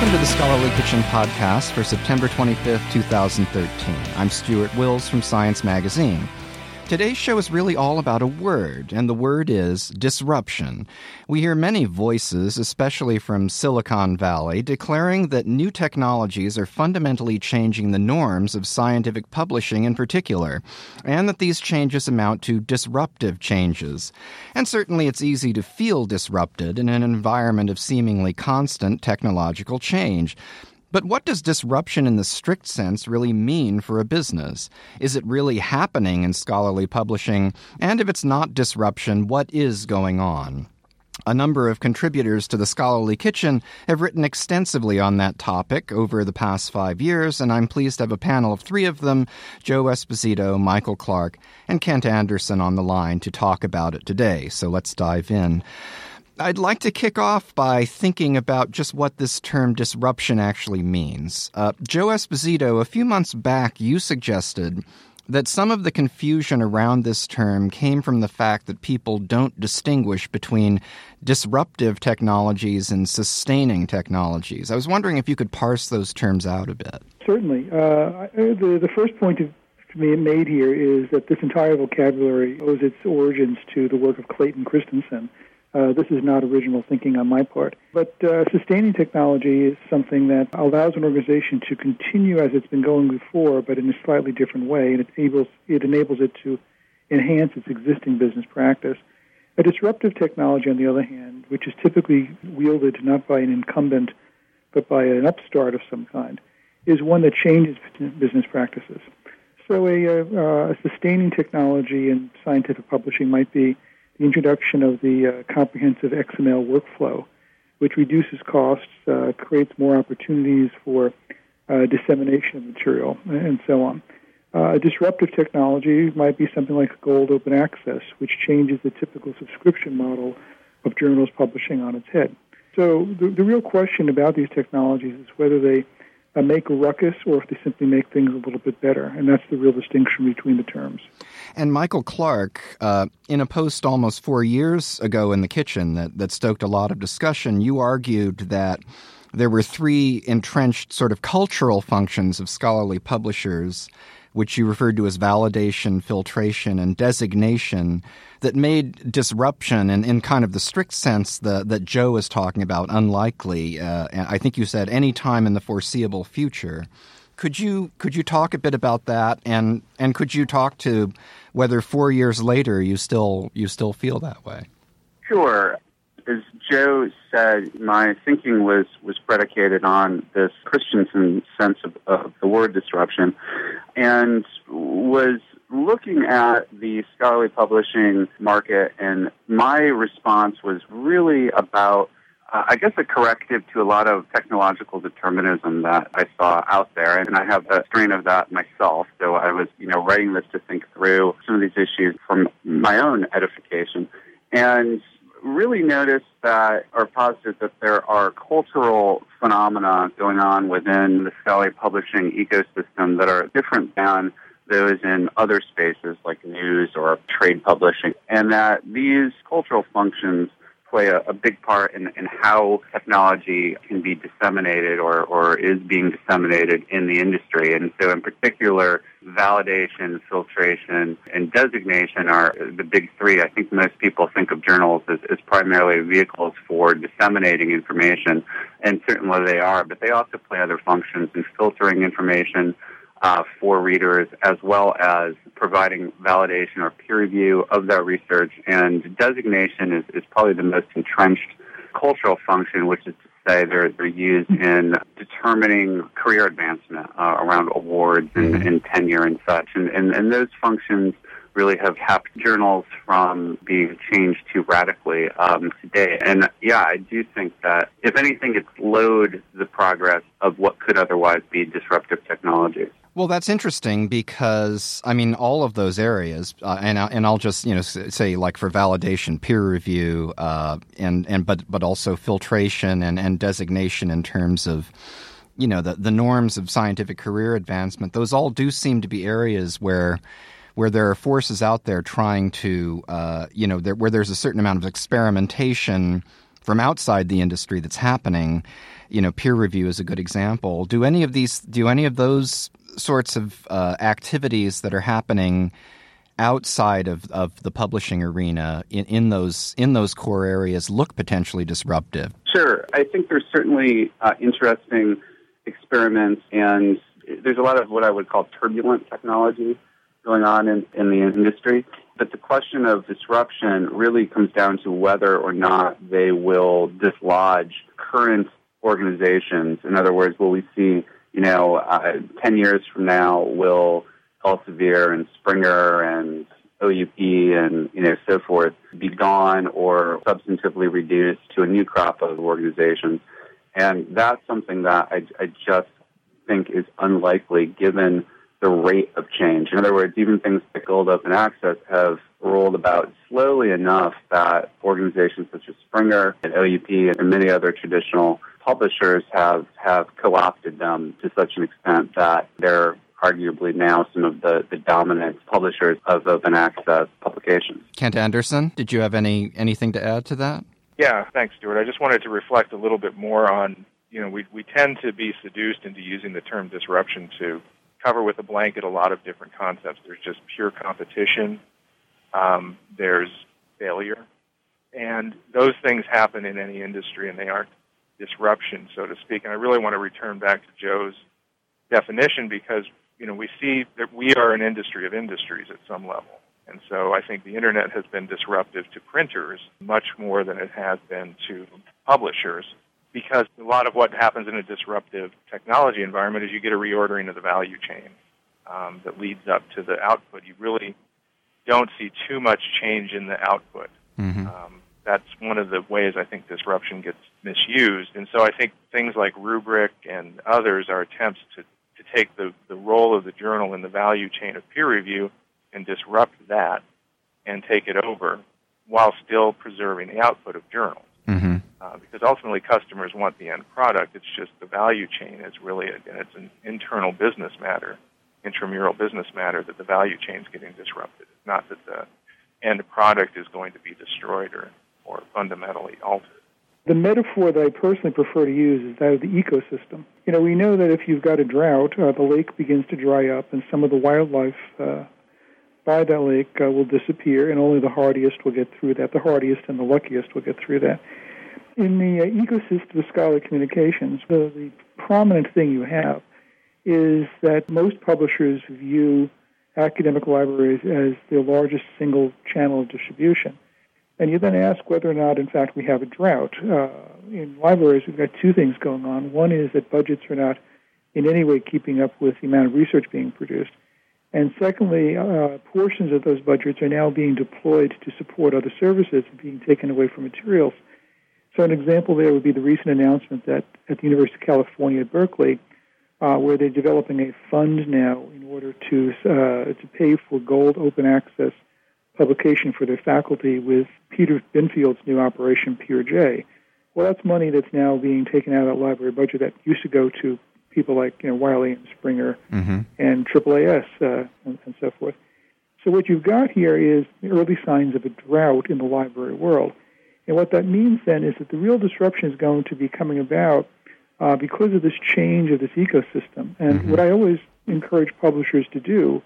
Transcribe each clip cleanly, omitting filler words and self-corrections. Welcome to the Scholarly Kitchen podcast for September 25th, 2013. I'm Stuart Wills from Science Magazine. Today's show is really all about a word, and the word is disruption. We hear many voices, especially from Silicon Valley, declaring that new technologies are fundamentally changing the norms of scientific publishing in particular, and that these changes amount to disruptive changes. And certainly it's easy to feel disrupted in an environment of seemingly constant technological change. But what does disruption in the strict sense really mean for a business? Is it really happening in scholarly publishing? And if it's not disruption, what is going on? A number of contributors to the Scholarly Kitchen have written extensively on that topic over the past 5 years, and I'm pleased to have a panel of three of them, Joe Esposito, Michael Clark, and Kent Anderson on the line to talk about it today. So let's dive in. I'd like to kick off by thinking about just what this term disruption actually means. Joe Esposito, a few months back, you suggested that some of the confusion around this term came from the fact that people don't distinguish between disruptive technologies and sustaining technologies. I was wondering if you could parse those terms out a bit. Certainly. The first point to be made here is that this entire vocabulary owes its origins to the work of Clayton Christensen. This is not original thinking on my part. But sustaining technology is something that allows an organization to continue as it's been going before, but in a slightly different way, and it enables it to enhance its existing business practice. A disruptive technology, on the other hand, which is typically wielded not by an incumbent, but by an upstart of some kind, is one that changes business practices. So a sustaining technology in scientific publishing might be the introduction of the comprehensive XML workflow, which reduces costs, creates more opportunities for dissemination of material, and so on. Disruptive technology might be something like gold open access, which changes the typical subscription model of journals publishing on its head. So the real question about these technologies is whether they make a ruckus or if they simply make things a little bit better. And that's the real distinction between the terms. And Michael Clark, in a post almost 4 years ago in the kitchen that stoked a lot of discussion, you argued that there were three entrenched sort of cultural functions of scholarly publishers, which you referred to as validation, filtration, and designation, that made disruption in kind of the strict sense that Joe is talking about unlikely. I think you said any time in the foreseeable future. Could you talk a bit about that, and could you talk to whether 4 years later you still feel that way? Sure. As Joe said, my thinking was predicated on this Christensen sense of the word disruption, and was looking at the scholarly publishing market, and my response was really about, I guess, a corrective to a lot of technological determinism that I saw out there, and I have a strain of that myself, so I was writing this to think through some of these issues from my own edification, and really noticed that, or posited that there are cultural phenomena going on within the scholarly publishing ecosystem that are different than those in other spaces like news or trade publishing, and that these cultural functions play a big part in how technology can be disseminated or is being disseminated in the industry. And so in particular, validation, filtration, and designation are the big three. I think most people think of journals as primarily vehicles for disseminating information, and certainly they are, but they also play other functions in filtering information for readers, as well as providing validation or peer review of their research. And designation is probably the most entrenched cultural function, which is to say they're used in determining career advancement around awards and tenure and such. And those functions really have kept journals from being changed too radically today. And yeah, I do think that, if anything, it's slowed the progress of what could otherwise be disruptive technologies. Well, that's interesting because, I mean, all of those areas, and I'll just say, like, for validation, peer review, but also filtration and designation in terms of, the norms of scientific career advancement, those all do seem to be areas where there are forces out there trying to, where there's a certain amount of experimentation from outside the industry that's happening. You know, peer review is a good example. Do any of those sorts of activities that are happening outside of the publishing arena in those core areas look potentially disruptive? Sure. I think there's certainly interesting experiments, and there's a lot of what I would call turbulent technology going on in the industry. But the question of disruption really comes down to whether or not they will dislodge current organizations. In other words, will we see, 10 years from now, will Elsevier and Springer and OUP and, so forth be gone or substantively reduced to a new crop of organizations? And that's something that I just think is unlikely given the rate of change. In other words, even things like Gold Open Access have rolled about slowly enough that organizations such as Springer and OUP and many other traditional publishers have co-opted them to such an extent that they're arguably now some of the dominant publishers of open access publications. Kent Anderson, did you have anything to add to that? Yeah, thanks, Stuart. I just wanted to reflect a little bit more on, we tend to be seduced into using the term disruption to cover with a blanket a lot of different concepts. There's just pure competition. There's failure. And those things happen in any industry, and they aren't disruption, so to speak. And I really want to return back to Joe's definition because, we see that we are an industry of industries at some level. And so I think the Internet has been disruptive to printers much more than it has been to publishers, because a lot of what happens in a disruptive technology environment is you get a reordering of the value chain that leads up to the output. You really don't see too much change in the output. Mm-hmm. That's one of the ways I think disruption gets misused. And so I think things like Rubric and others are attempts to take the role of the journal in the value chain of peer review and disrupt that and take it over while still preserving the output of journals. Mm-hmm. Because ultimately customers want the end product. It's just the value chain is really, it's an internal business matter, intramural business matter, that the value chain is getting disrupted. It's not that the end product is going to be destroyed or fundamentally altered. The metaphor that I personally prefer to use is that of the ecosystem. We know that if you've got a drought, the lake begins to dry up and some of the wildlife by that lake will disappear, and only the hardiest will get through that. The hardiest and the luckiest will get through that. In the ecosystem of scholarly communications, the prominent thing you have is that most publishers view academic libraries as their largest single channel of distribution. And you then ask whether or not, in fact, we have a drought. In libraries, we've got two things going on. One is that budgets are not in any way keeping up with the amount of research being produced. And secondly, portions of those budgets are now being deployed to support other services and being taken away from materials. So an example there would be the recent announcement that at the University of California at Berkeley, where they're developing a fund now in order to pay for Gold Open Access publication for their faculty with Peter Binfield's new operation, PeerJ. Well, that's money that's now being taken out of that library budget that used to go to people like Wiley and Springer mm-hmm. and AAAS and so forth. So what you've got here is the early signs of a drought in the library world. And what that means then is that the real disruption is going to be coming about because of this change of this ecosystem. And mm-hmm. what I always encourage publishers to do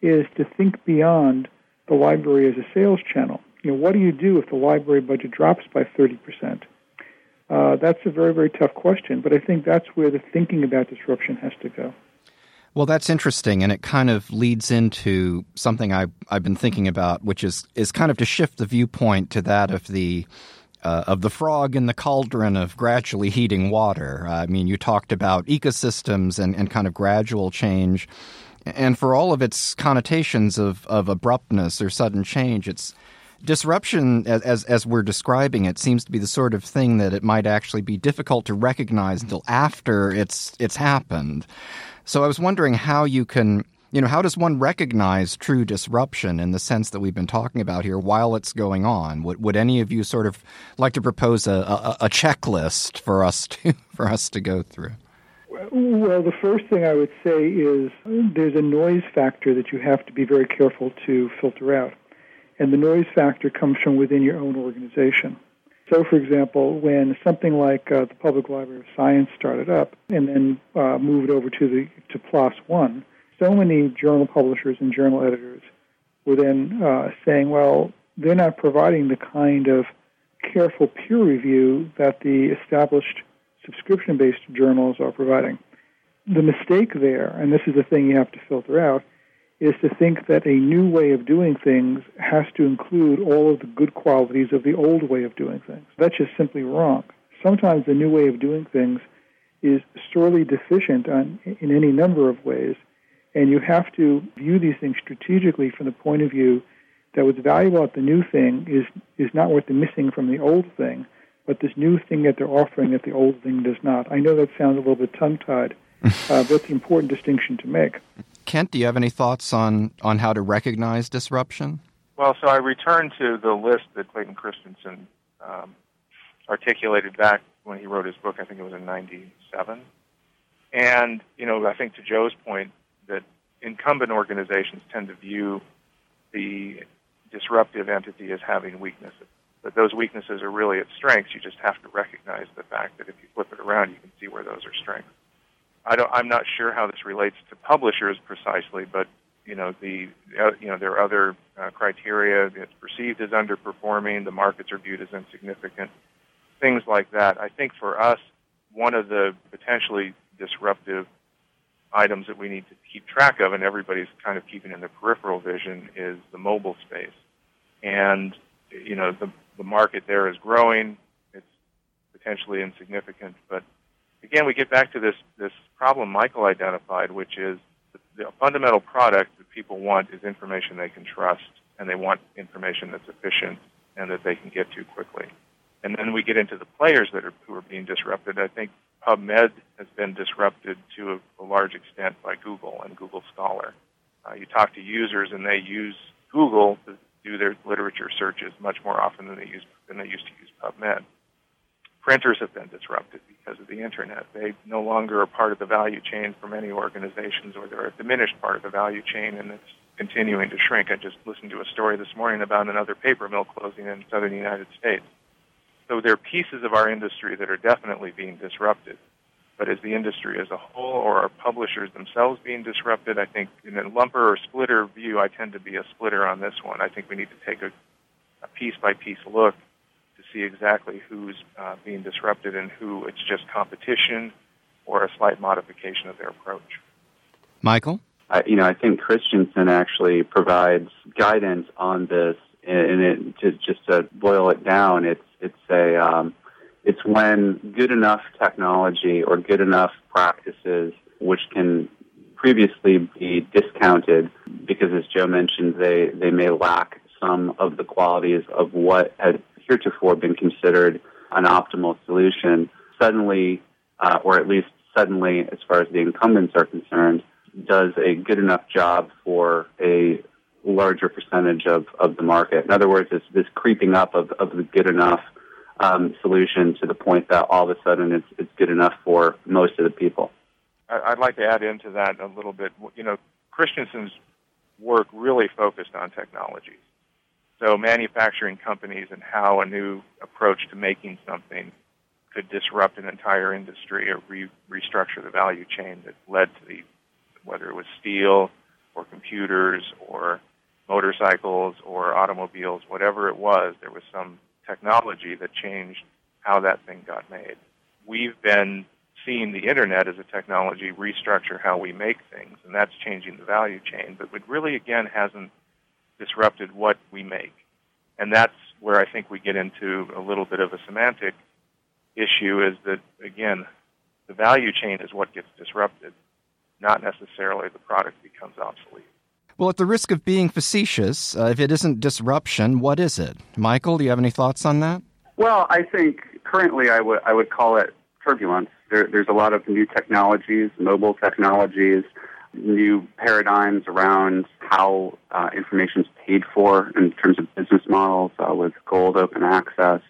is to think beyond the library as a sales channel. What do you do if the library budget drops by 30%? That's a very, very tough question, but I think that's where the thinking about disruption has to go. Well, that's interesting, and it kind of leads into something I've been thinking about, which is kind of to shift the viewpoint to that of the frog in the cauldron of gradually heating water. I mean, you talked about ecosystems and kind of gradual change. And for all of its connotations of abruptness or sudden change, it's disruption, as we're describing it, seems to be the sort of thing that it might actually be difficult to recognize until after it's happened. So I was wondering how you can, how does one recognize true disruption in the sense that we've been talking about here while it's going on? Would any of you sort of like to propose a checklist for us to go through? Well, the first thing I would say is there's a noise factor that you have to be very careful to filter out. And the noise factor comes from within your own organization. So, for example, when something like the Public Library of Science started up and then moved over to PLOS One, so many journal publishers and journal editors were then saying, well, they're not providing the kind of careful peer review that the established subscription-based journals are providing. The mistake there, and this is the thing you have to filter out, is to think that a new way of doing things has to include all of the good qualities of the old way of doing things. That's just simply wrong. Sometimes the new way of doing things is sorely deficient in any number of ways, and you have to view these things strategically from the point of view that what's valuable at the new thing is not what they're missing from the old thing, but this new thing that they're offering that the old thing does not. I know that sounds a little bit tongue-tied, but it's an important distinction to make. Kent, do you have any thoughts on how to recognize disruption? Well, so I return to the list that Clayton Christensen articulated back when he wrote his book. I think it was in 1997. And, you know, I think to Joe's point that incumbent organizations tend to view the disruptive entity as having weaknesses. But those weaknesses are really its strengths. You just have to recognize the fact that if you flip it around, you can see where those are strengths. I'm not sure how this relates to publishers precisely, but you know there are other criteria. It's perceived as underperforming. The markets are viewed as insignificant. Things like that. I think for us, one of the potentially disruptive items that we need to keep track of, and everybody's kind of keeping in the peripheral vision, is the mobile space. And you know the market there is growing. It's potentially insignificant, but again, we get back to this problem Michael identified, which is the fundamental product that people want is information they can trust, and they want information that's efficient and that they can get to quickly. And then we get into the players who are being disrupted. I think PubMed has been disrupted to a large extent by Google and Google Scholar. You talk to users, and they use Google to do their literature searches much more often than they used to use PubMed. Printers have been disrupted because of the Internet. They no longer are part of the value chain for many organizations, or they're a diminished part of the value chain, and it's continuing to shrink. I just listened to a story this morning about another paper mill closing in southern United States. So there are pieces of our industry that are definitely being disrupted. But is the industry as a whole, or are publishers themselves being disrupted? I think in a lumper or splitter view, I tend to be a splitter on this one. I think we need to take a piece-by-piece look to see exactly who's being disrupted and who it's just competition or a slight modification of their approach. Michael? I think Christensen actually provides guidance on this, and just to boil it down, it's when good enough technology or good enough practices, which can previously be discounted because, as Joe mentioned, they may lack some of the qualities of what had heretofore been considered an optimal solution, suddenly, as far as the incumbents are concerned, does a good enough job for a larger percentage of the market. In other words, it's this creeping up of the good enough solution to the point that all of a sudden it's good enough for most of the people. I'd like to add into that a little bit. You know, Christensen's work really focused on technologies. So manufacturing companies and how a new approach to making something could disrupt an entire industry or restructure the value chain that led to whether it was steel or computers or motorcycles or automobiles, whatever it was, there was some technology that changed how that thing got made. We've been seeing the Internet as a technology restructure how we make things, and that's changing the value chain, but it really, again, hasn't disrupted what we make. And that's where I think we get into a little bit of a semantic issue, is that, again, the value chain is what gets disrupted, not necessarily the product becomes obsolete. Well, at the risk of being facetious, if it isn't disruption, what is it? Michael, do you have any thoughts on that? Well, I think currently I would call it turbulence. There's a lot of new technologies, mobile technologies, new paradigms around how information is paid for in terms of business models with gold open access.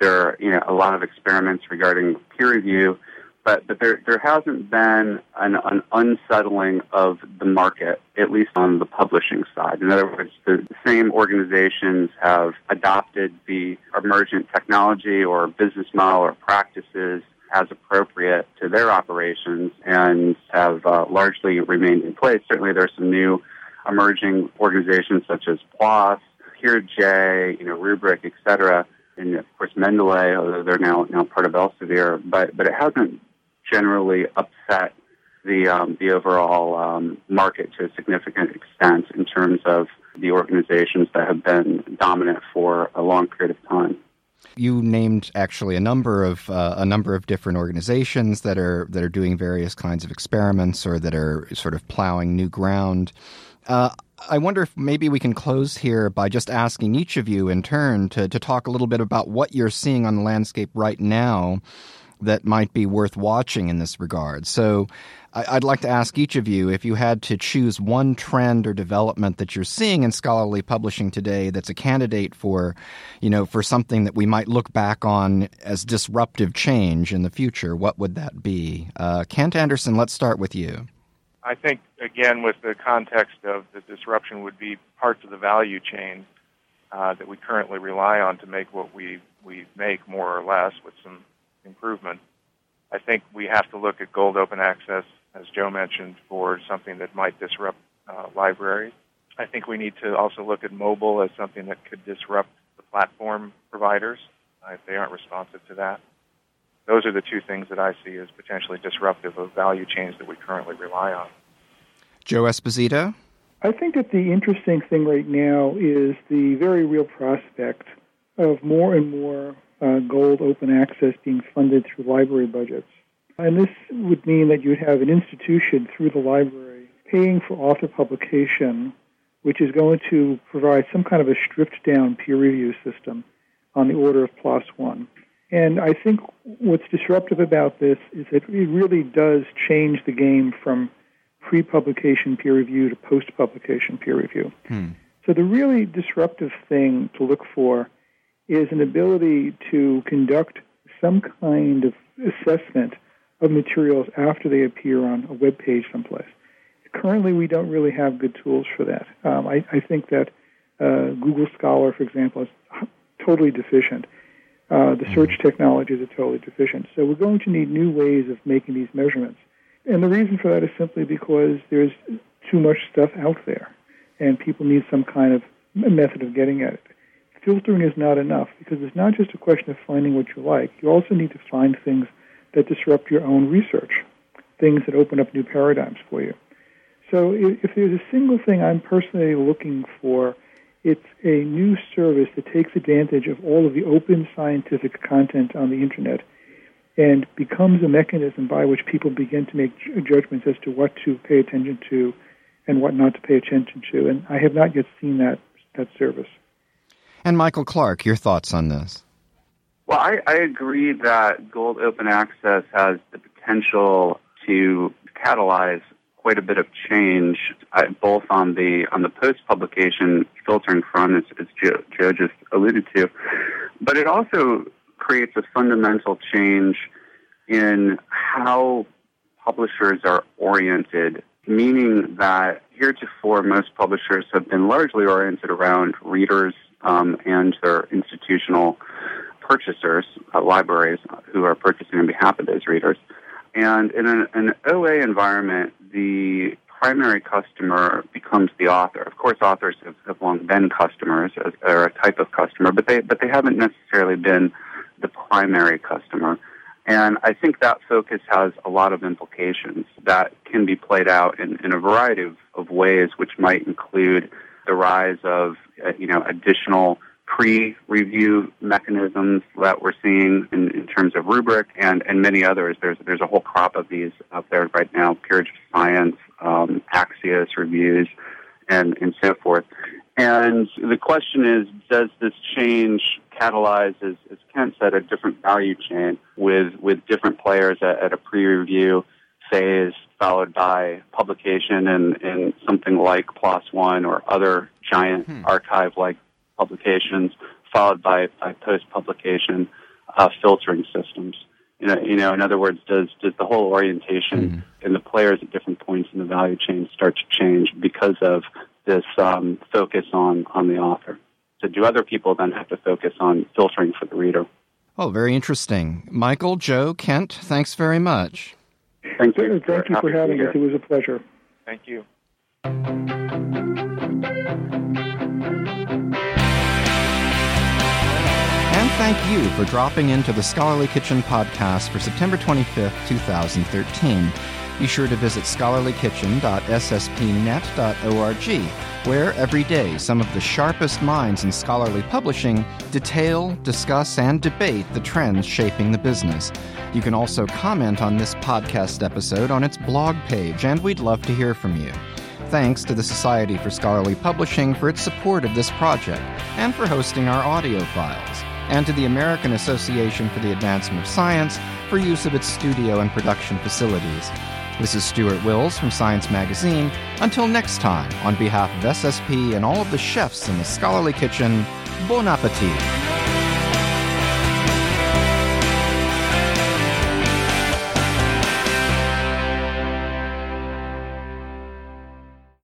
There are a lot of experiments regarding peer review but there hasn't been an unsettling of the market, at least on the publishing side. In other words, the same organizations have adopted the emergent technology or business model or practices as appropriate to their operations and have largely remained in place. Certainly there are some new emerging organizations such as PLOS, PeerJ, Rubric, et cetera, and of course Mendeley, although they're now part of Elsevier, but it hasn't generally upset the overall market to a significant extent in terms of the organizations that have been dominant for a long period of time. You named actually a number of different organizations that are doing various kinds of experiments or that are sort of plowing new ground. I wonder if maybe we can close here by just asking each of you in turn to talk a little bit about what you're seeing on the landscape right now that might be worth watching in this regard. So I'd like to ask each of you, if you had to choose one trend or development that you're seeing in scholarly publishing today that's a candidate for, for something that we might look back on as disruptive change in the future, what would that be? Kent Anderson, let's start with you. I think, again, with the context of the disruption would be parts of the value chain that we currently rely on to make what we make, more or less, with some improvement. I think we have to look at gold open access, as Joe mentioned, for something that might disrupt libraries. I think we need to also look at mobile as something that could disrupt the platform providers if they aren't responsive to that. Those are the two things that I see as potentially disruptive of value chains that we currently rely on. Joe Esposito? I think that the interesting thing right now is the very real prospect of more and more gold open access being funded through library budgets. And this would mean that you'd have an institution through the library paying for author publication, which is going to provide some kind of a stripped-down peer review system on the order of PLOS One. And I think what's disruptive about this is that it really does change the game from pre-publication peer review to post-publication peer review. So the really disruptive thing to look for is an ability to conduct some kind of assessment of materials after they appear on a web page someplace. Currently, we don't really have good tools for that. I think that Google Scholar, for example, is totally deficient. The search technologies are totally deficient. So we're going to need new ways of making these measurements. And the reason for that is simply because there's too much stuff out there, and people need some kind of method of getting at it. Filtering is not enough, because it's not just a question of finding what you like. You also need to find things that disrupt your own research, things that open up new paradigms for you. So if there's a single thing I'm personally looking for, it's a new service that takes advantage of all of the open scientific content on the Internet and becomes a mechanism by which people begin to make judgments as to what to pay attention to and what not to pay attention to. And I have not yet seen that service. And Michael Clark, your thoughts on this? Well, I agree that gold open access has the potential to catalyze quite a bit of change, both on the post-publication filtering front, as Joe just alluded to, but it also creates a fundamental change in how publishers are oriented, meaning that heretofore most publishers have been largely oriented around readers and their institutional purchasers, libraries who are purchasing on behalf of those readers. And in an OA environment, the primary customer becomes the author. Of course, authors have long been customers, or a type of customer, but they haven't necessarily been the primary customer. And I think that focus has a lot of implications that can be played out in a variety of ways, which might include the rise of additional pre-review mechanisms that we're seeing in terms of Rubric and many others. There's a whole crop of these out there right now, Peerage of Science, Axios reviews, and so forth. And the question is, does this change catalyze, as Kent said, a different value chain with different players at a pre-review phase, followed by publication and something like PLOS One or other giant archive-like publications, followed by post-publication filtering systems. In other words, does the whole orientation and the players at different points in the value chain start to change because of this focus on the author? So do other people then have to focus on filtering for the reader? Oh, very interesting. Michael, Joe, Kent, thanks very much. Thank you for having us. It was a pleasure. Thank you. And thank you for dropping into the Scholarly Kitchen podcast for September 25th, 2013. Be sure to visit scholarlykitchen.sspnet.org, where every day some of the sharpest minds in scholarly publishing detail, discuss, and debate the trends shaping the business. You can also comment on this podcast episode on its blog page, and we'd love to hear from you. Thanks to the Society for Scholarly Publishing for its support of this project and for hosting our audio files, and to the American Association for the Advancement of Science for use of its studio and production facilities. This is Stuart Wills from Science Magazine. Until next time, on behalf of SSP and all of the chefs in the Scholarly Kitchen, bon appetit.